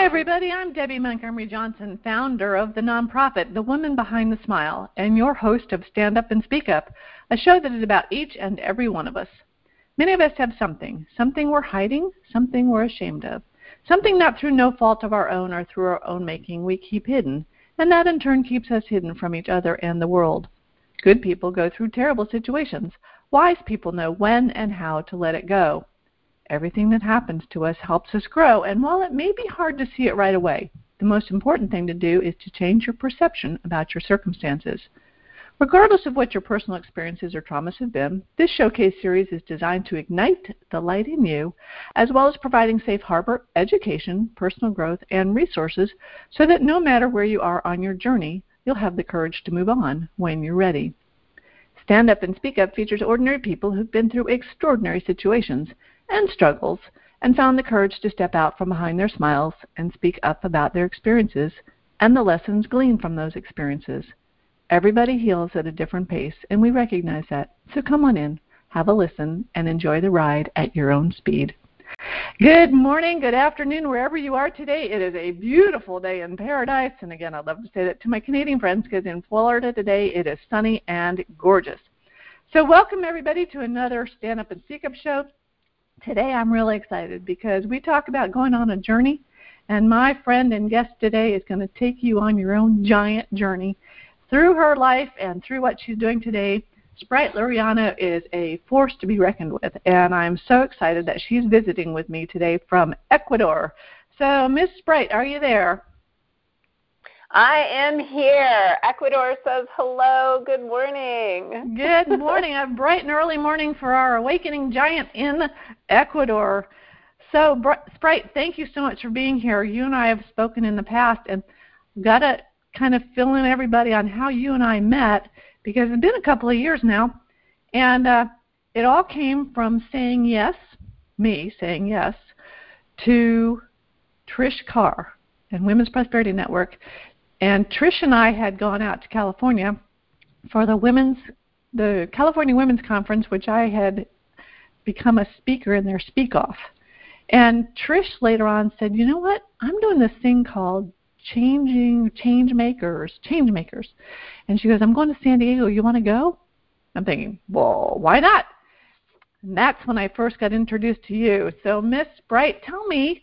Hi, everybody. I'm Debbie Montgomery Johnson, founder of the nonprofit The Woman Behind the Smile, and your host of Stand Up and Speak Up, a show that is about each and every one of us. Many of us have something we're hiding, something we're ashamed of, something not through no fault of our own or through our own making we keep hidden, and that in turn keeps us hidden from each other and the world. Good people go through terrible situations. Wise people know when and how to let it go. Everything that happens to us helps us grow, and while it may be hard to see it right away, the most important thing to do is to change your perception about your circumstances. Regardless of what your personal experiences or traumas have been, this showcase series is designed to ignite the light in you, as well as providing safe harbor, education, personal growth, and resources so that no matter where you are on your journey, you'll have the courage to move on when you're ready. Stand Up and Speak Up features ordinary people who've been through extraordinary situations and struggles, and found the courage to step out from behind their smiles and speak up about their experiences and the lessons gleaned from those experiences. Everybody heals at a different pace, and we recognize that. So come on in, have a listen, and enjoy the ride at your own speed. Good morning, good afternoon, wherever you are today. It is a beautiful day in paradise, and again, I'd love to say that to my Canadian friends, because in Florida today it is sunny and gorgeous. So welcome, everybody, to another Stand Up and Speak Up show. Today I'm really excited because we talk about going on a journey, and my friend and guest today is going to take you on your own giant journey through her life and through what she's doing today. Spryte Loriano is a force to be reckoned with, and I'm so excited that she's visiting with me today from Ecuador. So, Miss Spryte, are you there? I am here. Ecuador says hello. Good morning. Good morning. A bright and early morning for our awakening giant in Ecuador. So, Spryte, thank you so much for being here. You and I have spoken in the past, and got to kind of fill in everybody on how you and I met, because it's been a couple of years now, and it all came from saying yes, me saying yes, to Trish Carr and Women's Prosperity Network. And Trish and I had gone out to California for the California Women's Conference, which I had become a speaker in their speak-off. And Trish later on said, you know what, I'm doing this thing called Change Makers. And she goes, I'm going to San Diego. You want to go? I'm thinking, well, why not? And that's when I first got introduced to you. So, Miss Spryte, tell me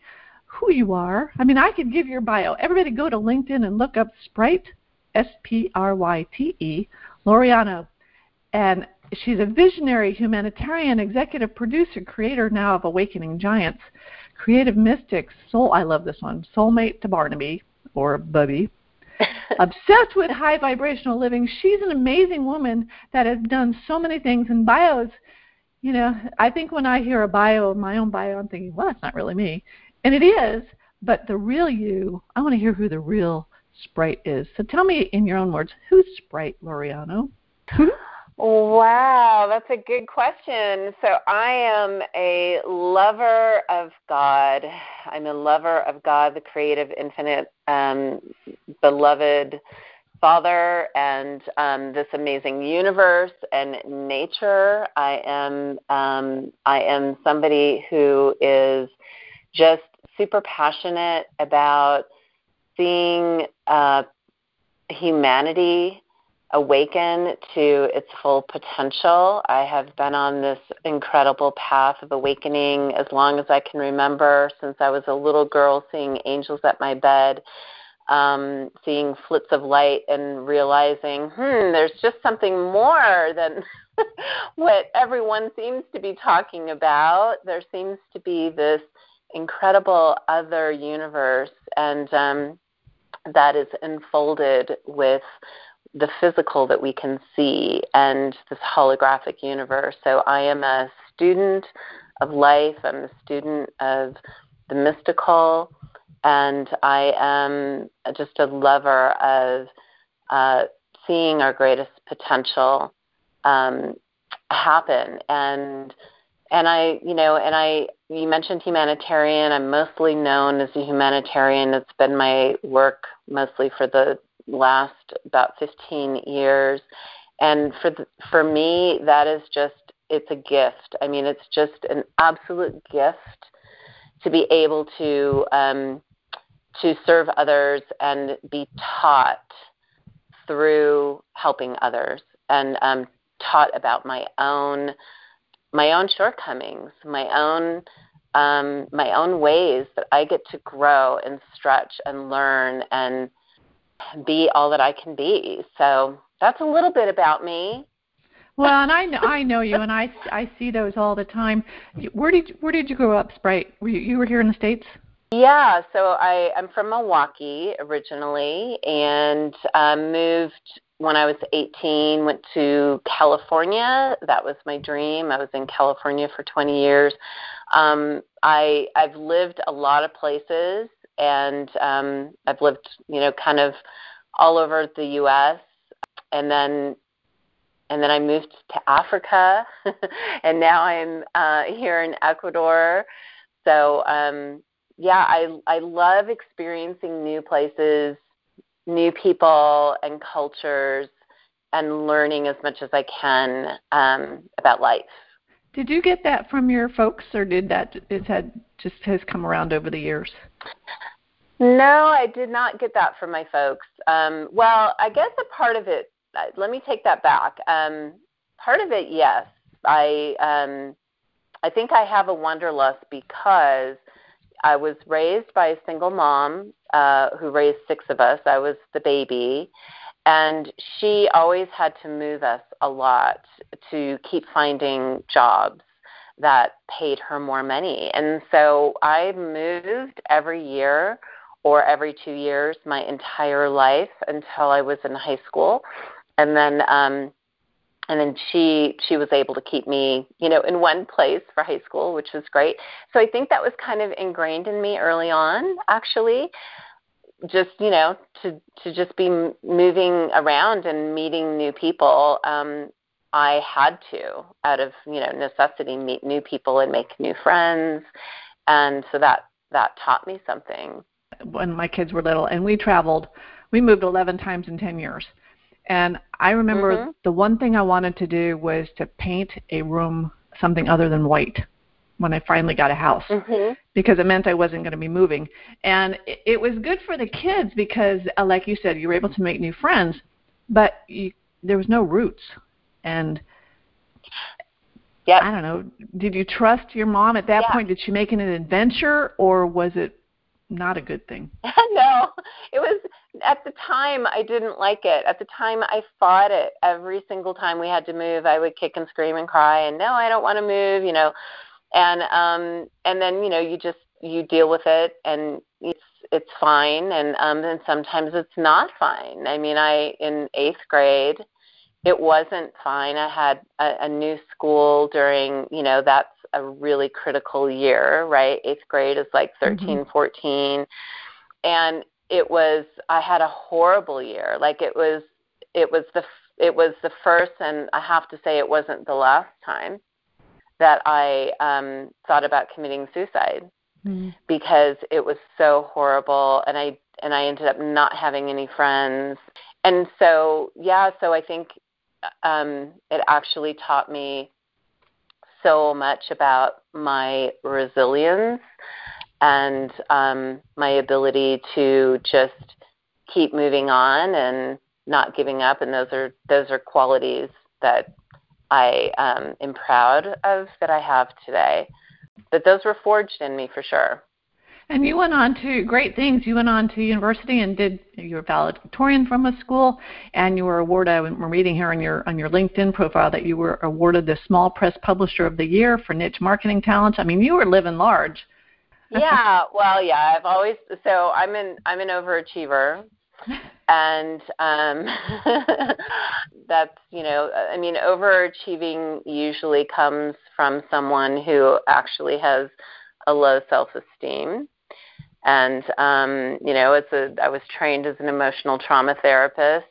who you are. I mean, I could give your bio. Everybody go to LinkedIn and look up Spryte, S-P-R-Y-T-E, Loriano. And she's a visionary humanitarian executive producer, creator now of Awakening Giants, creative mystic, soulmate to Barnaby, or Bubby, obsessed with high vibrational living. She's an amazing woman that has done so many things. And bios, you know, I think when I hear a bio, my own bio, I'm thinking, well, that's not really me. And it is, but the real you, I want to hear who the real Spryte is. So tell me in your own words, who's Spryte Loriano? Wow, that's a good question. So I am a lover of God. I'm a lover of God, the creative, infinite, beloved Father, and this amazing universe and nature. I am somebody who is just super passionate about seeing humanity awaken to its full potential. I have been on this incredible path of awakening as long as I can remember, since I was a little girl, seeing angels at my bed, seeing flits of light, and realizing, there's just something more than what everyone seems to be talking about. There seems to be this incredible other universe, and that is unfolded with the physical that we can see and this holographic universe. So I am a student of life. I'm a student of the mystical, and I am just a lover of seeing our greatest potential happen. And you mentioned humanitarian. I'm mostly known as a humanitarian. It's been my work mostly for the last about 15 years. And for me, that is just, it's a gift. I mean, it's just an absolute gift to be able to serve others and be taught through helping others, and taught about my own shortcomings, my own ways that I get to grow and stretch and learn and be all that I can be. So that's a little bit about me. Well, and I know you, and I see those all the time. Where did you grow up, Spryte? You were here in the States? Yeah, so I'm from Milwaukee originally, and moved when I was 18, went to California. That was my dream. I was in California for 20 years. I've lived a lot of places, and I've lived, kind of all over the U.S., and then I moved to Africa, and now I'm here in Ecuador. So, I love experiencing new places, new people and cultures, and learning as much as I can about life. Did you get that from your folks, or has come around over the years? No, I did not get that from my folks. Well, I guess a part of it, let me take that back. Part of it, yes. I think I have a wanderlust because I was raised by a single mom who raised six of us. I was the baby, and she always had to move us a lot to keep finding jobs that paid her more money. And so I moved every year or every 2 years my entire life until I was in high school. And then she was able to keep me, in one place for high school, which was great. So I think that was kind of ingrained in me early on, actually, just, to just be moving around and meeting new people. I had to, out of, necessity, meet new people and make new friends. And so that taught me something. When my kids were little and we moved 11 times in 10 years. And I remember the one thing I wanted to do was to paint a room something other than white when I finally got a house, because it meant I wasn't going to be moving. And it was good for the kids because, like you said, you were able to make new friends, but there was no roots. And I don't know, did you trust your mom at that point? Did she make it an adventure, or was it not a good thing? No, it was. At the time, I didn't like it. At the time, I fought it. Every single time we had to move, I would kick and scream and cry, and no, I don't want to move, And then you deal with it, and it's fine, and sometimes it's not fine. I mean, in eighth grade, it wasn't fine. I had a new school during that's a really critical year, right? Eighth grade is like 13, 14, and I had a horrible year. Like it was the first, and I have to say it wasn't the last time that I thought about committing suicide because it was so horrible, and I ended up not having any friends. And so I think it actually taught me so much about my resilience and my ability to just keep moving on and not giving up. And those are qualities that I am proud of that I have today. But those were forged in me for sure. And you went on to great things. You went on to university and you were valedictorian from a school, and you were awarded, I'm reading here on your LinkedIn profile, that you were awarded the Small Press Publisher of the Year for niche marketing talents. I mean, you were living large. Yeah. Well, yeah, I'm an overachiever, and that's, overachieving usually comes from someone who actually has a low self-esteem. And, I was trained as an emotional trauma therapist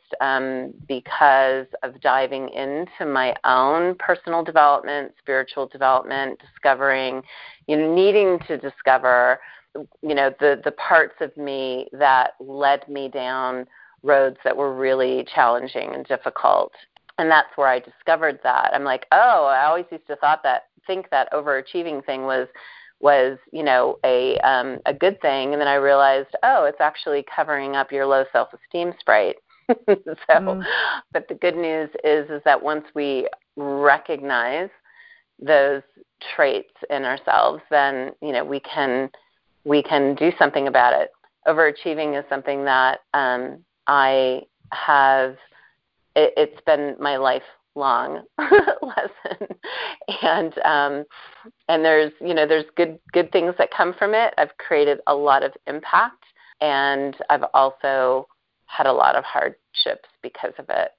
because of diving into my own personal development, spiritual development, discovering, needing to discover, the parts of me that led me down roads that were really challenging and difficult. And that's where I discovered that. I'm like, oh, I always used to think that overachieving thing was was, you know, a good thing. And then I realized, oh, it's actually covering up your low self-esteem Spryte. But the good news is that once we recognize those traits in ourselves, then, you know, we can do something about it. Overachieving is something that I have, it's been my lifelong lesson. And there's good things that come from it. I've created a lot of impact, and I've also had a lot of hardships because of it.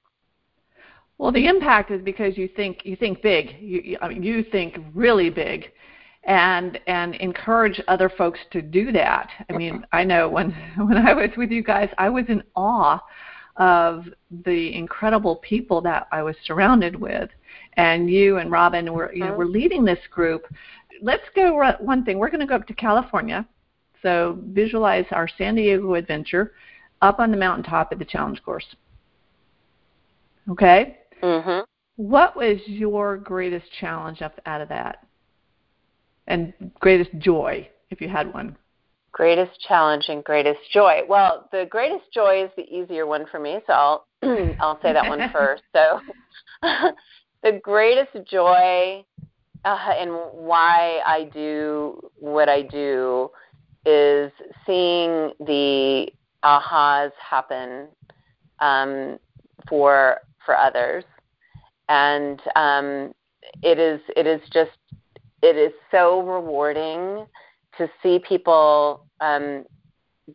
Well, the impact is because you think big. You think really big, and encourage other folks to do that. I mean, I know when I was with you guys, I was in awe of the incredible people that I was surrounded with, and you and Robin were leading this group. Let's go one thing. We're going to go up to California, so visualize our San Diego adventure up on the mountaintop of the challenge course. Okay? Mm-hmm. What was your greatest challenge up out of that? And greatest joy, if you had one. Greatest challenge and greatest joy. Well, the greatest joy is the easier one for me, so I'll say that one first. So the greatest joy and why I do what I do is seeing the ahas happen for others, and it is so rewarding to see people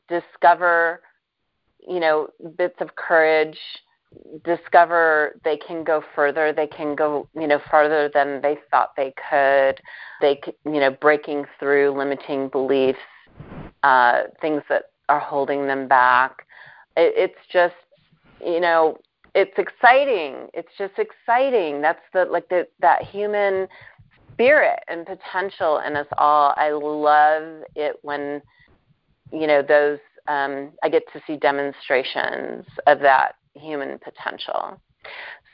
discover, you know, bits of courage, discover they can go further, farther than they thought they could. They, you know, breaking through limiting beliefs, things that are holding them back. It's just, you know, it's exciting. It's just exciting. That's that human spirit and potential in us all. I love it when, you know, those, I get to see demonstrations of that human potential.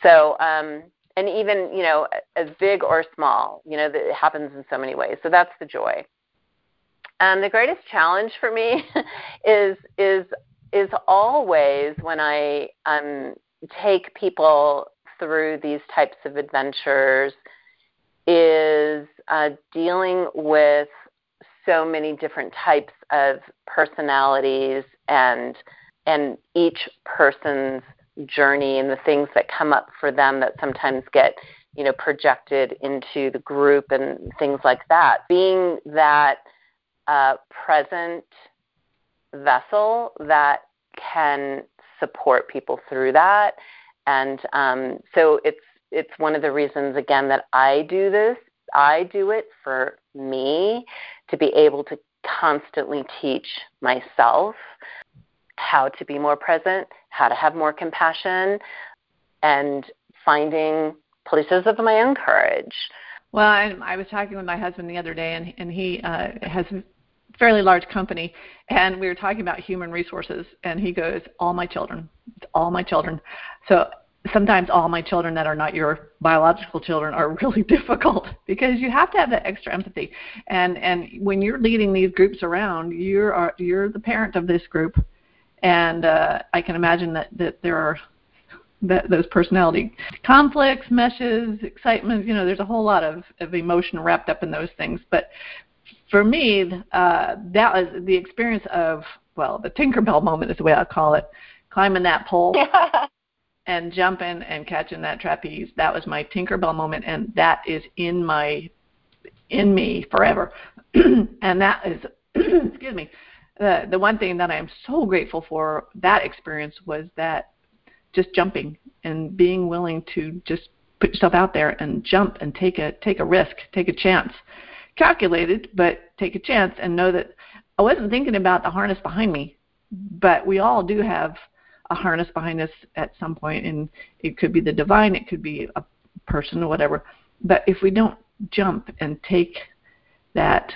So, and even, you know, as big or small, you know, it happens in so many ways. So that's the joy. The greatest challenge for me is always when I take people through these types of adventures is dealing with so many different types of personalities and each person's journey and the things that come up for them that sometimes get, you know, projected into the group and things like that. Being that present vessel that can support people through that, and so it's one of the reasons again that I do this. I do it for me to be able to constantly teach myself how to be more present, how to have more compassion, and finding places of my own courage. Well, I was talking with my husband the other day, and he has fairly large company, and we were talking about human resources, and he goes, all my children. So sometimes all my children that are not your biological children are really difficult, because you have to have that extra empathy, and when you're leading these groups around, you're the parent of this group, and I can imagine that there are those personality conflicts, meshes, excitement, you know, there's a whole lot of emotion wrapped up in those things. But for me, that was the experience of, well, the Tinkerbell moment is the way I call it, climbing that pole and jumping and catching that trapeze. That was my Tinkerbell moment, and that is in me forever. And that is, excuse me, the one thing that I am so grateful for that experience was that just jumping and being willing to just put yourself out there and jump and take a risk, take a chance. Calculated, but take a chance, and know that I wasn't thinking about the harness behind me, but we all do have a harness behind us at some point, and it could be the divine, it could be a person or whatever. But if we don't jump and take that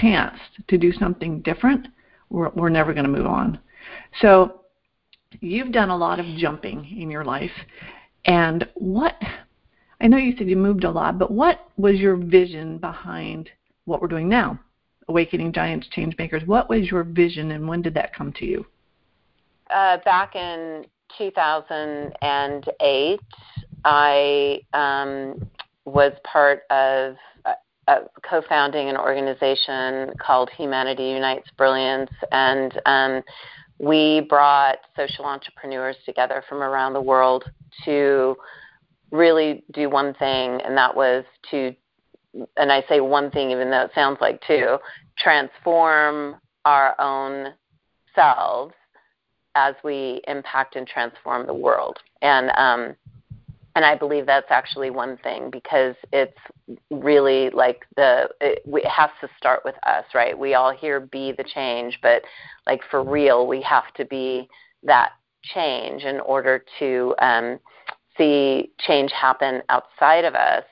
chance to do something different, we're never going to move on. So you've done a lot of jumping in your life, and what, I know you said you moved a lot, but what was your vision behind what we're doing now? Awakening Giants Changemakers. What was your vision, and when did that come to you? Back in 2008, I was part of co-founding an organization called Humanity Unites Brilliance, and we brought social entrepreneurs together from around the world to really do one thing, and that was to, and I say one thing even though it sounds like two, transform our own selves as we impact and transform the world. And I believe that's actually one thing, because it's really like it has to start with us, right? We all here be the change, but like for real, we have to be that change in order to see change happen outside of us.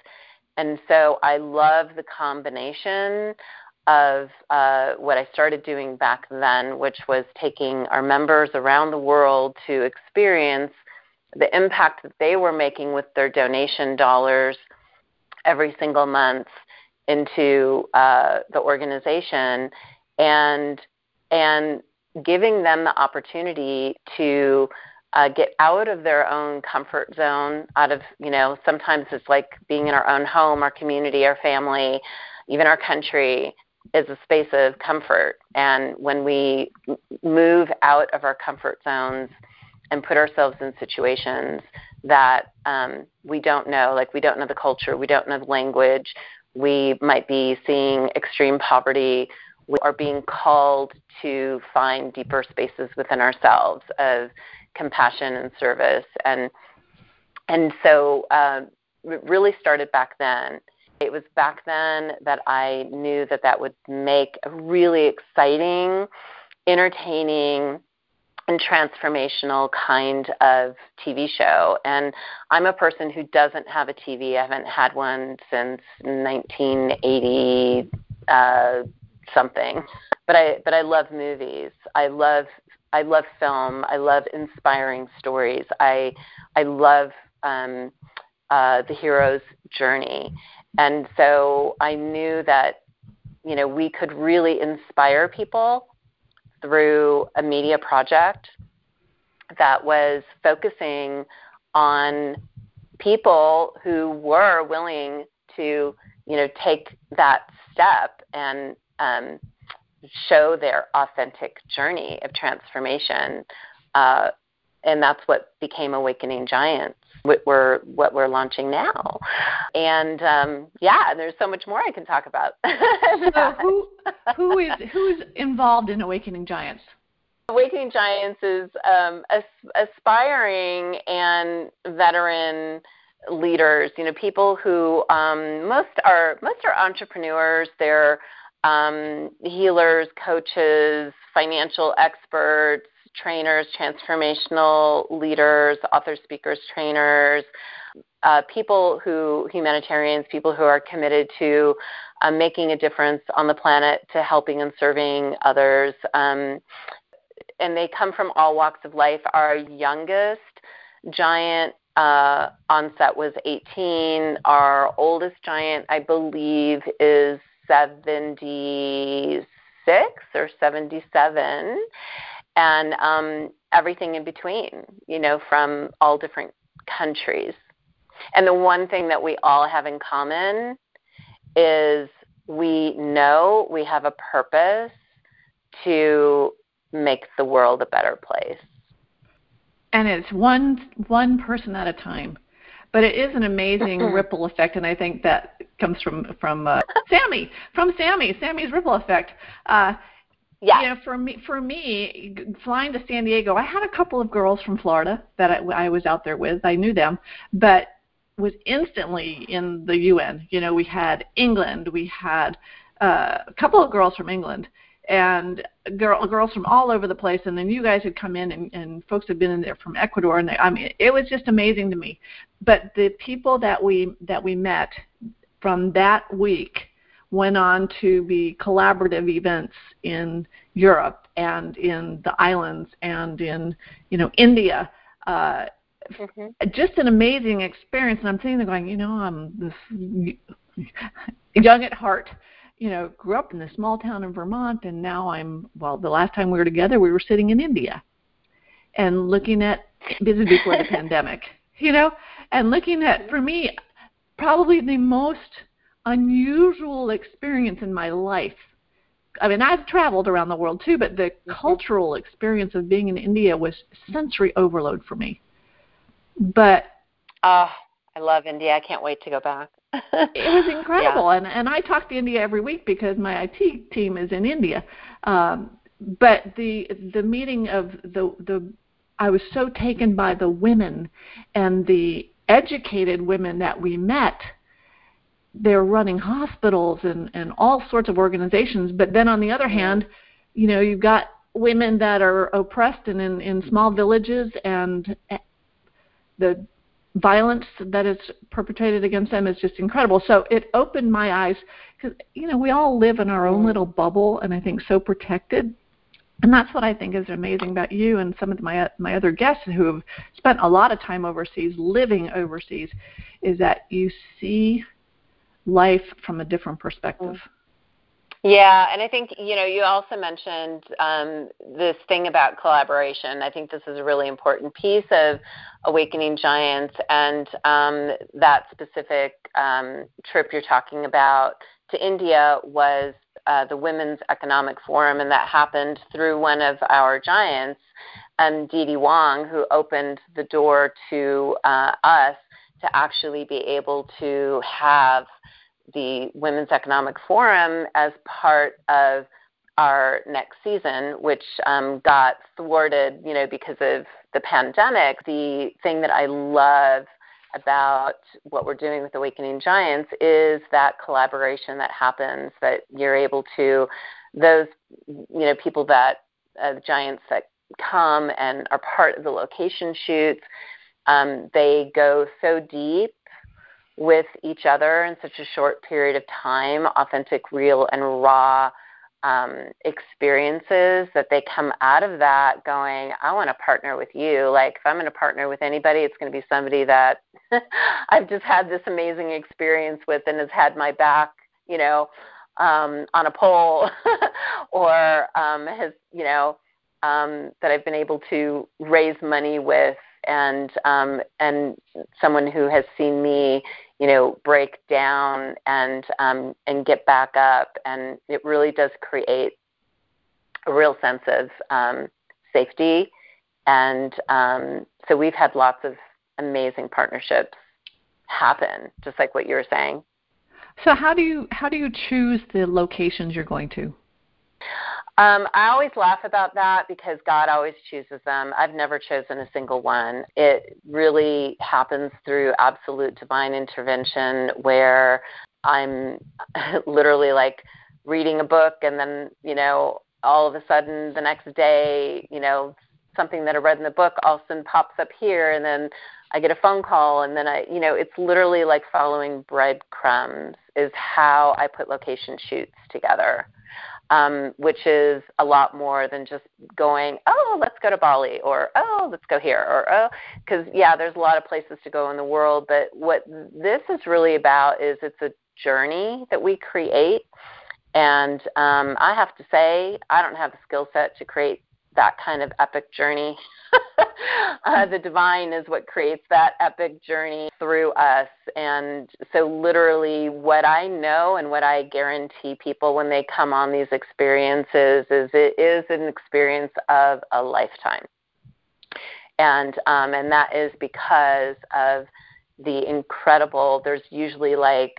And so I love the combination of what I started doing back then, which was taking our members around the world to experience the impact that they were making with their donation dollars every single month into the organization, and giving them the opportunity to get out of their own comfort zone, out of, you know, sometimes it's like being in our own home, our community, our family, even our country is a space of comfort. And when we move out of our comfort zones and put ourselves in situations that we don't know, like we don't know the culture, we don't know the language, we might be seeing extreme poverty, we are being called to find deeper spaces within ourselves of compassion and service. And so it really started back then. It was back then that I knew that that would make a really exciting, entertaining, and transformational kind of TV show. And I'm a person who doesn't have a TV. I haven't had one since 1980 something. But I love movies. I love film. I love inspiring stories. I love the hero's journey. And so I knew that, you know, we could really inspire people through a media project that was focusing on people who were willing to, you know, take that step and show their authentic journey of transformation. And that's what became Awakening Giants, what we're launching now. And yeah, there's so much more I can talk about. So who is involved in Awakening Giants? Awakening Giants is aspiring and veteran leaders, you know, people who most are entrepreneurs. They're healers, coaches, financial experts, trainers, transformational leaders, authors, speakers, trainers, humanitarians, people who are committed to making a difference on the planet, to helping and serving others. And they come from all walks of life. Our youngest giant on set was 18. Our oldest giant, I believe, is 76 or 77. And everything in between, you know, from all different countries. And the one thing that we all have in common is we know we have a purpose to make the world a better place. And it's one person at a time. But it is an amazing ripple effect, and I think that comes from Sammy's ripple effect. Yeah. You know, for me, flying to San Diego, I had a couple of girls from Florida that I was out there with. I knew them, but was instantly in the UN. You know, we had England, we had a couple of girls from England, and girls from all over the place. And then you guys had come in, and folks had been in there from Ecuador, and it was just amazing to me. But the people that we met from that week went on to be collaborative events in Europe and in the islands and in, you know, India. Just an amazing experience. And I'm sitting there going, you know, I'm this young at heart, you know, grew up in a small town in Vermont, and now I'm, well, the last time we were together, we were sitting in India and looking at, this is before the pandemic, you know, and looking at, for me, probably the most unusual experience in my life. I mean, I've traveled around the world too, but the cultural experience of being in India was sensory overload for me. But I love India. I can't wait to go back. It was incredible. Yeah. And I talk to India every week because my IT team is in India. But the meeting of the I was so taken by the women and the educated women that we met. They're running hospitals and all sorts of organizations. But then on the other hand, you know, you've got women that are oppressed and in small villages, and the violence that is perpetrated against them is just incredible. So it opened my eyes because, you know, we all live in our own little bubble, and I think so protected. And that's what I think is amazing about you and some of my other guests who have spent a lot of time overseas, living overseas, is that you see life from a different perspective. Yeah, and I think, you know, you also mentioned this thing about collaboration. I think this is a really important piece of Awakening Giants, and that specific trip you're talking about to India was the Women's Economic Forum, and that happened through one of our giants, Dee Wong, who opened the door to us to actually be able to have the Women's Economic Forum as part of our next season, which got thwarted, you know, because of the pandemic. The thing that I love about what we're doing with Awakening Giants is that collaboration that happens, that you're able to, those, you know, people that, giants that come and are part of the location shoots, they go so deep with each other in such a short period of time, authentic, real, and raw experiences, that they come out of that going, I want to partner with you. Like, if I'm going to partner with anybody, it's going to be somebody that I've just had this amazing experience with and has had my back, you know, on a pole or has, you know, that I've been able to raise money with, and someone who has seen me, you know, break down and get back up. And it really does create a real sense of safety. And so we've had lots of amazing partnerships happen, just like what you were saying. So how do you choose the locations you're going to? I always laugh about that because God always chooses them. I've never chosen a single one. It really happens through absolute divine intervention, where I'm literally like reading a book, and then, you know, all of a sudden the next day, you know, something that I read in the book all of a sudden pops up here, and then I get a phone call, and then I, you know, it's literally like following breadcrumbs is how I put location shoots together. Which is a lot more than just going, oh, let's go to Bali, or, oh, let's go here, or, oh, because, yeah, there's a lot of places to go in the world. But what this is really about is it's a journey that we create. And I have to say, I don't have the skill set to create that kind of epic journey. The divine is what creates that epic journey through us. And so literally what I know and what I guarantee people when they come on these experiences is it is an experience of a lifetime. And that is because of the incredible, there's usually like,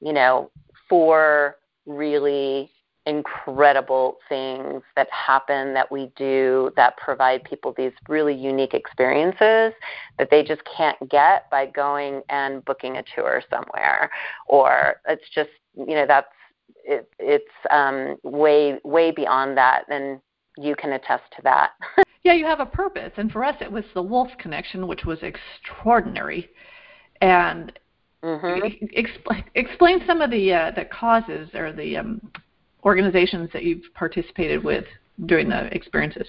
you know, 4 really incredible things that happen that we do that provide people these really unique experiences that they just can't get by going and booking a tour somewhere, or it's just, you know, that's it, it's way beyond that, and you can attest to that. Yeah, you have a purpose, and for us it was the Wolf Connection, which was extraordinary. And mm-hmm. explain some of the causes or the organizations that you've participated with during the experiences.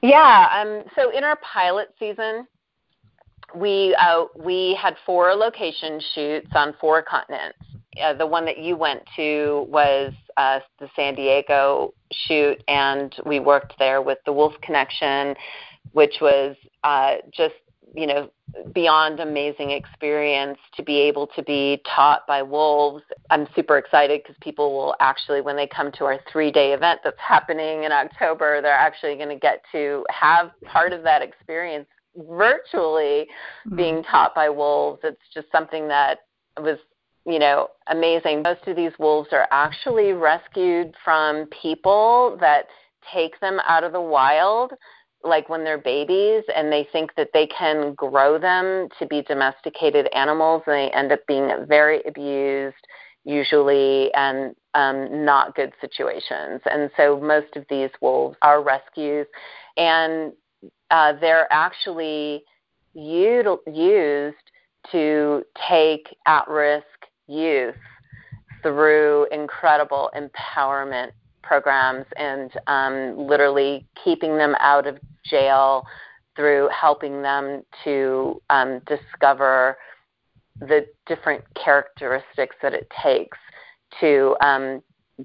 Yeah, so in our pilot season, we had 4 location shoots on 4 continents. the one that you went to was the San Diego shoot, and we worked there with the Wolf Connection, which was just, you know, beyond amazing experience to be able to be taught by wolves. I'm super excited because people will actually, when they come to our 3-day event that's happening in October, they're actually going to get to have part of that experience virtually being taught by wolves. It's just something that was, you know, amazing. Most of these wolves are actually rescued from people that take them out of the wild, like when they're babies, and they think that they can grow them to be domesticated animals, and they end up being very abused usually, and not good situations. And so most of these wolves are rescues, and they're actually used to take at-risk youth through incredible empowerment programs, and literally keeping them out of jail through helping them to discover the different characteristics that it takes to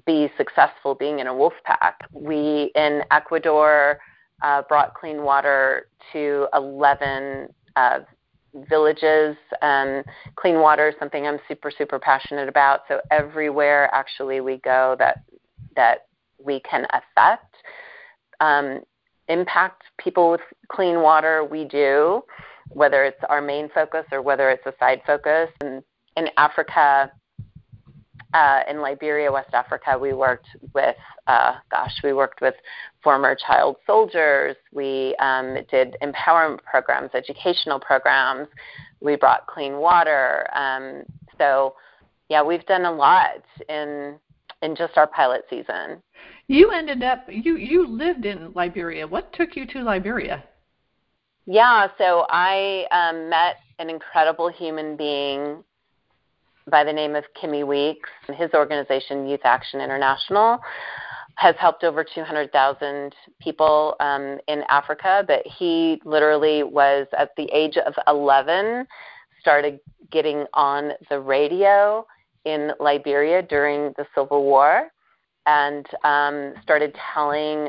be successful being in a wolf pack. We in Ecuador brought clean water to 11 villages. Clean water is something I'm super, super passionate about. So everywhere actually we go that we can affect, impact people with clean water, we do, whether it's our main focus or whether it's a side focus. And in Africa, in Liberia, West Africa, we worked with, former child soldiers. We did empowerment programs, educational programs. We brought clean water. So, yeah, we've done a lot in just our pilot season. You ended up, you lived in Liberia. What took you to Liberia? Yeah, so I met an incredible human being by the name of Kimmy Weeks. His organization, Youth Action International, has helped over 200,000 people in Africa, but he literally was, at the age of 11, started getting on the radio in Liberia during the Civil War, and started telling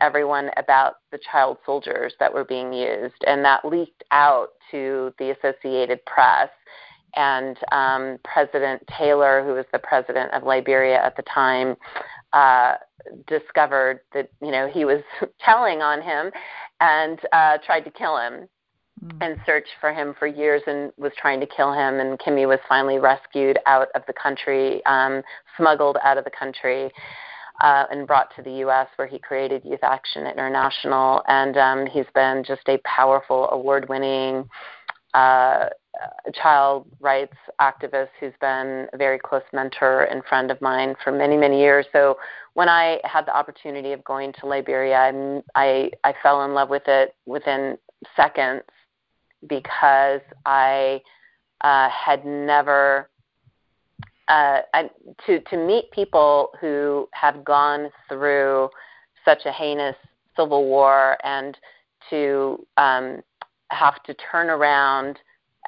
everyone about the child soldiers that were being used, and that leaked out to the Associated Press. And President Taylor, who was the president of Liberia at the time, discovered that, you know, he was telling on him, and tried to kill him. And searched for him for years and was trying to kill him. And Kimmy was finally rescued out of the country, smuggled out of the country, and brought to the U.S., where he created Youth Action International. And he's been just a powerful, award-winning child rights activist who's been a very close mentor and friend of mine for many, many years. So when I had the opportunity of going to Liberia, I fell in love with it within seconds, because I had never to meet people who have gone through such a heinous civil war, and to have to turn around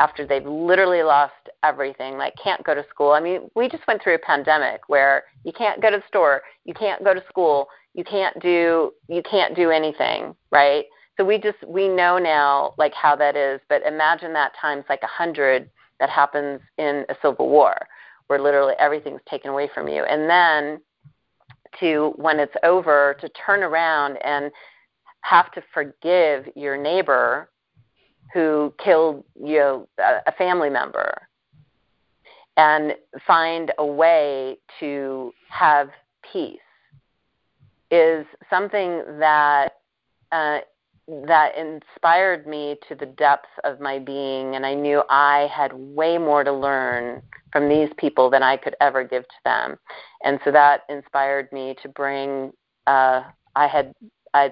after they've literally lost everything, like can't go to school. I mean, we just went through a pandemic where you can't go to the store, you can't go to school, you can't do anything, right? So we know now, like, how that is, but imagine that times like 100 that happens in a civil war, where literally everything's taken away from you. And then to, when it's over, to turn around and have to forgive your neighbor who killed, you know, a family member, and find a way to have peace, is something that that inspired me to the depths of my being, and I knew I had way more to learn from these people than I could ever give to them. And so that inspired me to bring, I had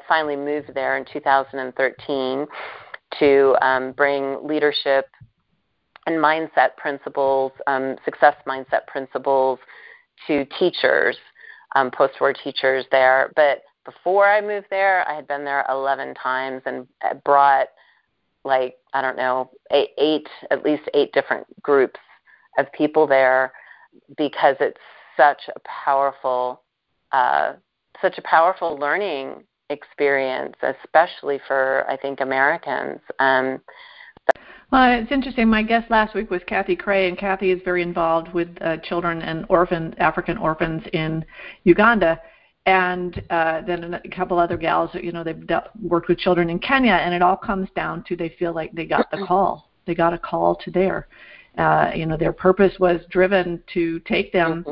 finally moved there in 2013 to bring leadership and mindset principles, success mindset principles, to teachers, post-war teachers there. But before I moved there, I had been there 11 times and brought, like, I don't know, at least 8 different groups of people there, because it's such a powerful learning experience, especially for, I think, Americans. Well, it's interesting. My guest last week was Kathy Cray, and Kathy is very involved with children and African orphans in Uganda, and then a couple other gals. You know, they've worked with children in Kenya, and it all comes down to they feel like they got the call. They got a call to there. You know, their purpose was driven to take them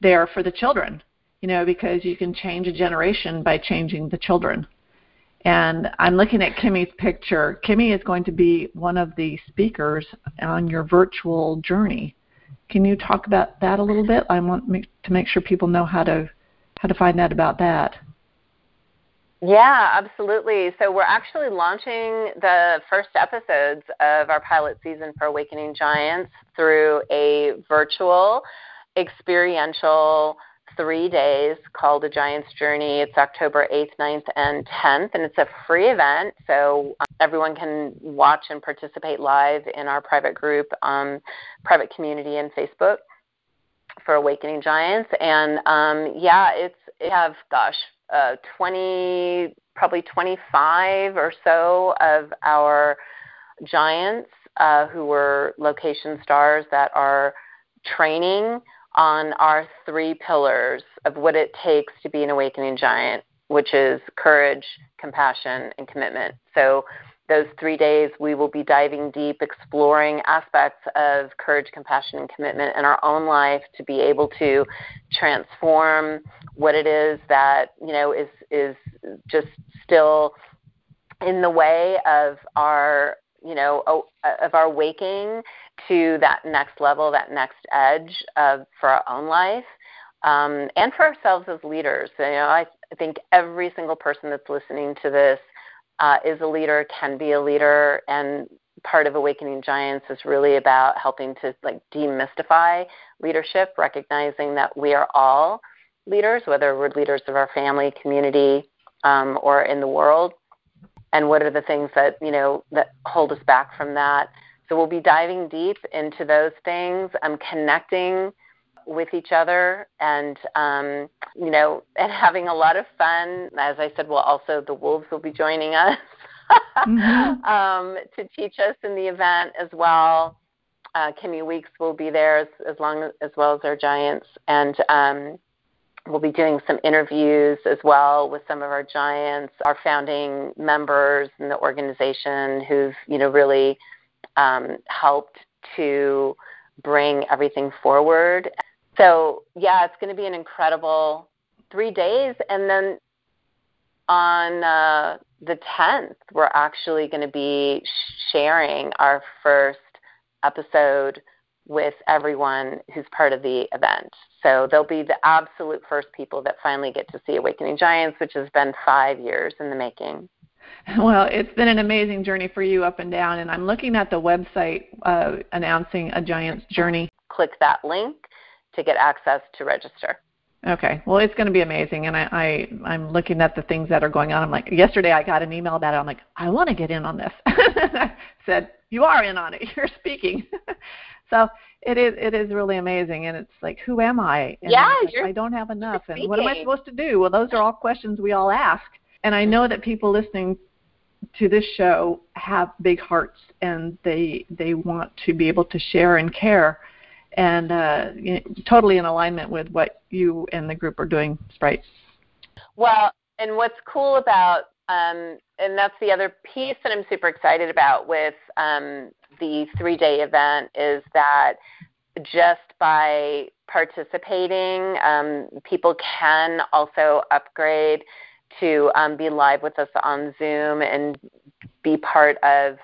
there for the children. You know, because you can change a generation by changing the children. And I'm looking at Kimmy's picture. Kimmy is going to be one of the speakers on your virtual journey. Can you talk about that a little bit? I want to make sure people know how to find out about that. Yeah, absolutely. So we're actually launching the first episodes of our pilot season for Awakening Giants through a virtual experiential 3 days called A Giant's Journey. It's October 8th, 9th, and 10th, and it's a free event, so everyone can watch and participate live in our private group, private community in Facebook for Awakening Giants. And we have 25 or so of our giants who were location stars that are training on our 3 pillars of what it takes to be an awakening giant, which is courage, compassion, and commitment. So those 3 days, we will be diving deep, exploring aspects of courage, compassion, and commitment in our own life to be able to transform what it is that, you know, is just still in the way of our, you know, of our waking to that next level, that next edge for our own life and for ourselves as leaders. So, you know, I think every single person that's listening to this is a leader, can be a leader, and part of Awakening Giants is really about helping to like demystify leadership, recognizing that we are all leaders, whether we're leaders of our family, community, or in the world, and what are the things that, you know, that hold us back from that. So we'll be diving deep into those things, connecting with each other, and, you know, and having a lot of fun. As I said, well, also the wolves will be joining us to teach us in the event as well. Kimmy Weeks will be there as well as our giants, and we'll be doing some interviews as well with some of our giants, our founding members in the organization who've, you know, really helped to bring everything forward. So, yeah, it's going to be an incredible 3 days. And then on the 10th, we're actually going to be sharing our first episode with everyone who's part of the event. So they'll be the absolute first people that finally get to see Awakening Giants, which has been 5 years in the making. Well, it's been an amazing journey for you up and down, and I'm looking at the website announcing A Giant's Journey. Click that link to get access to register. Okay. Well, it's going to be amazing, and I'm looking at the things that are going on. I'm like, yesterday I got an email about it. I'm like, I want to get in on this. I said, you are in on it. You're speaking. So it is really amazing, and it's like, who am I? And yeah, I don't have enough, and what am I supposed to do? Well, those are all questions we all ask. And I know that people listening to this show have big hearts, and they want to be able to share and care, and you know, totally in alignment with what you and the group are doing, Spryte. Well, and what's cool about, and that's the other piece that I'm super excited about with the 3-day event, is that just by participating, people can also upgrade to be live with us on Zoom and be part of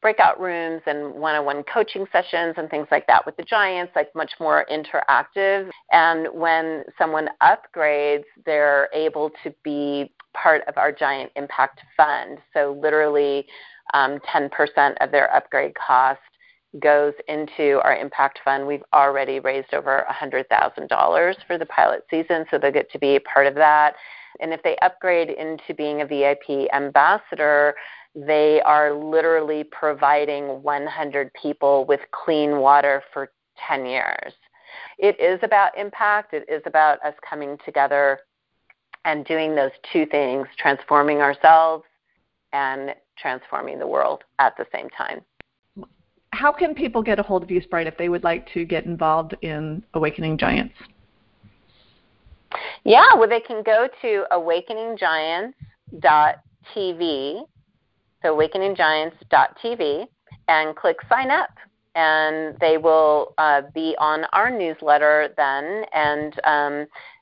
breakout rooms and one-on-one coaching sessions and things like that with the giants, like much more interactive. And when someone upgrades, they're able to be part of our Giant Impact Fund. So literally 10% of their upgrade cost goes into our impact fund. We've already raised over $100,000 for the pilot season, so they'll get to be a part of that. And if they upgrade into being a VIP ambassador, they are literally providing 100 people with clean water for 10 years. It is about impact. It is about us coming together and doing those two things, transforming ourselves and transforming the world at the same time. How can people get a hold of you, Spryte, if they would like to get involved in Awakening Giants? Yeah, well, they can go to AwakeningGiants.tv, so AwakeningGiants.tv, and click sign up. And they will be on our newsletter then, and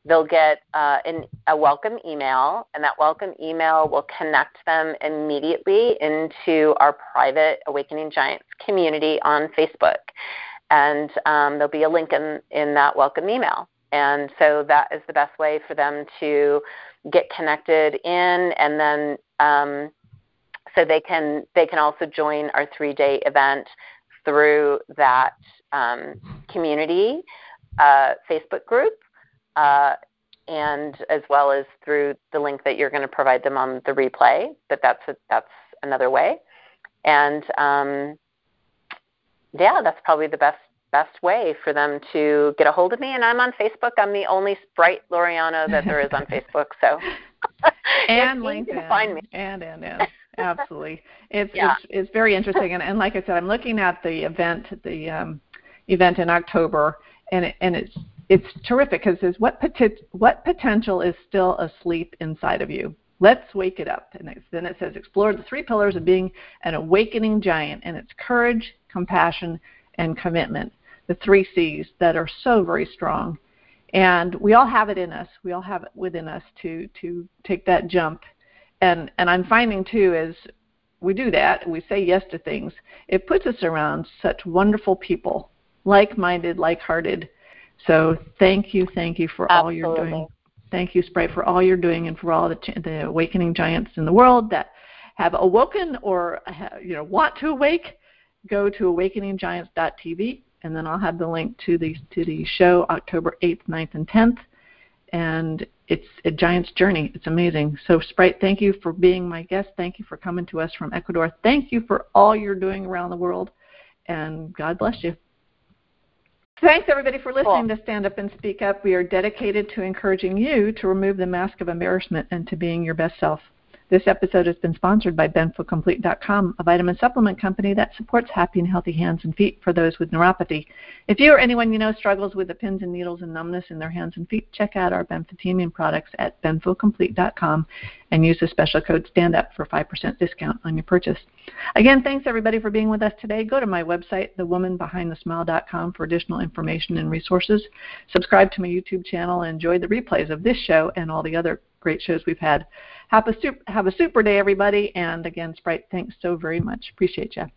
they'll get a welcome email, and that welcome email will connect them immediately into our private Awakening Giants community on Facebook. And there'll be a link in that welcome email. And so that is the best way for them to get connected in, and then so they can also join our 3-day event through that community Facebook group, and as well as through the link that you're going to provide them on the replay. But that's another way, and yeah, that's probably the best way for them to get a hold of me. And I'm on Facebook. I'm the only Spryte Loriano that there is on Facebook. So and LinkedIn. You can find me. And. Absolutely. It's very interesting. And like I said, I'm looking at the event in October, and it's terrific because it's what potential is still asleep inside of you. Let's wake it up. And then it says, explore the 3 pillars of being an awakening giant, and it's courage, compassion, and commitment, the 3 C's that are so very strong. And we all have it in us. We all have it within us to take that jump. And I'm finding, too, as we do that, we say yes to things, it puts us around such wonderful people, like-minded, like-hearted. So thank you for all Absolutely. You're doing. Thank you, Spryte, for all you're doing and for all the awakening giants in the world that have awoken or want to awake. Go to awakeninggiants.tv, and then I'll have the link to the show October 8th, 9th, and 10th. And it's a giant's journey. It's amazing. So, Spryte, thank you for being my guest. Thank you for coming to us from Ecuador. Thank you for all you're doing around the world. And God bless you. Thanks, everybody, for listening to Stand Up and Speak Up. We are dedicated to encouraging you to remove the mask of embarrassment and to being your best self. This episode has been sponsored by BenfoComplete.com, a vitamin supplement company that supports happy and healthy hands and feet for those with neuropathy. If you or anyone you know struggles with the pins and needles and numbness in their hands and feet, check out our Benfotiamine products at BenfoComplete.com and use the special code STANDUP for 5% discount on your purchase. Again, thanks, everybody, for being with us today. Go to my website, TheWomanBehindTheSmile.com, for additional information and resources. Subscribe to my YouTube channel and enjoy the replays of this show and all the other great shows we've had. Have a super day, everybody. And again, Spryte, thanks so very much. Appreciate you.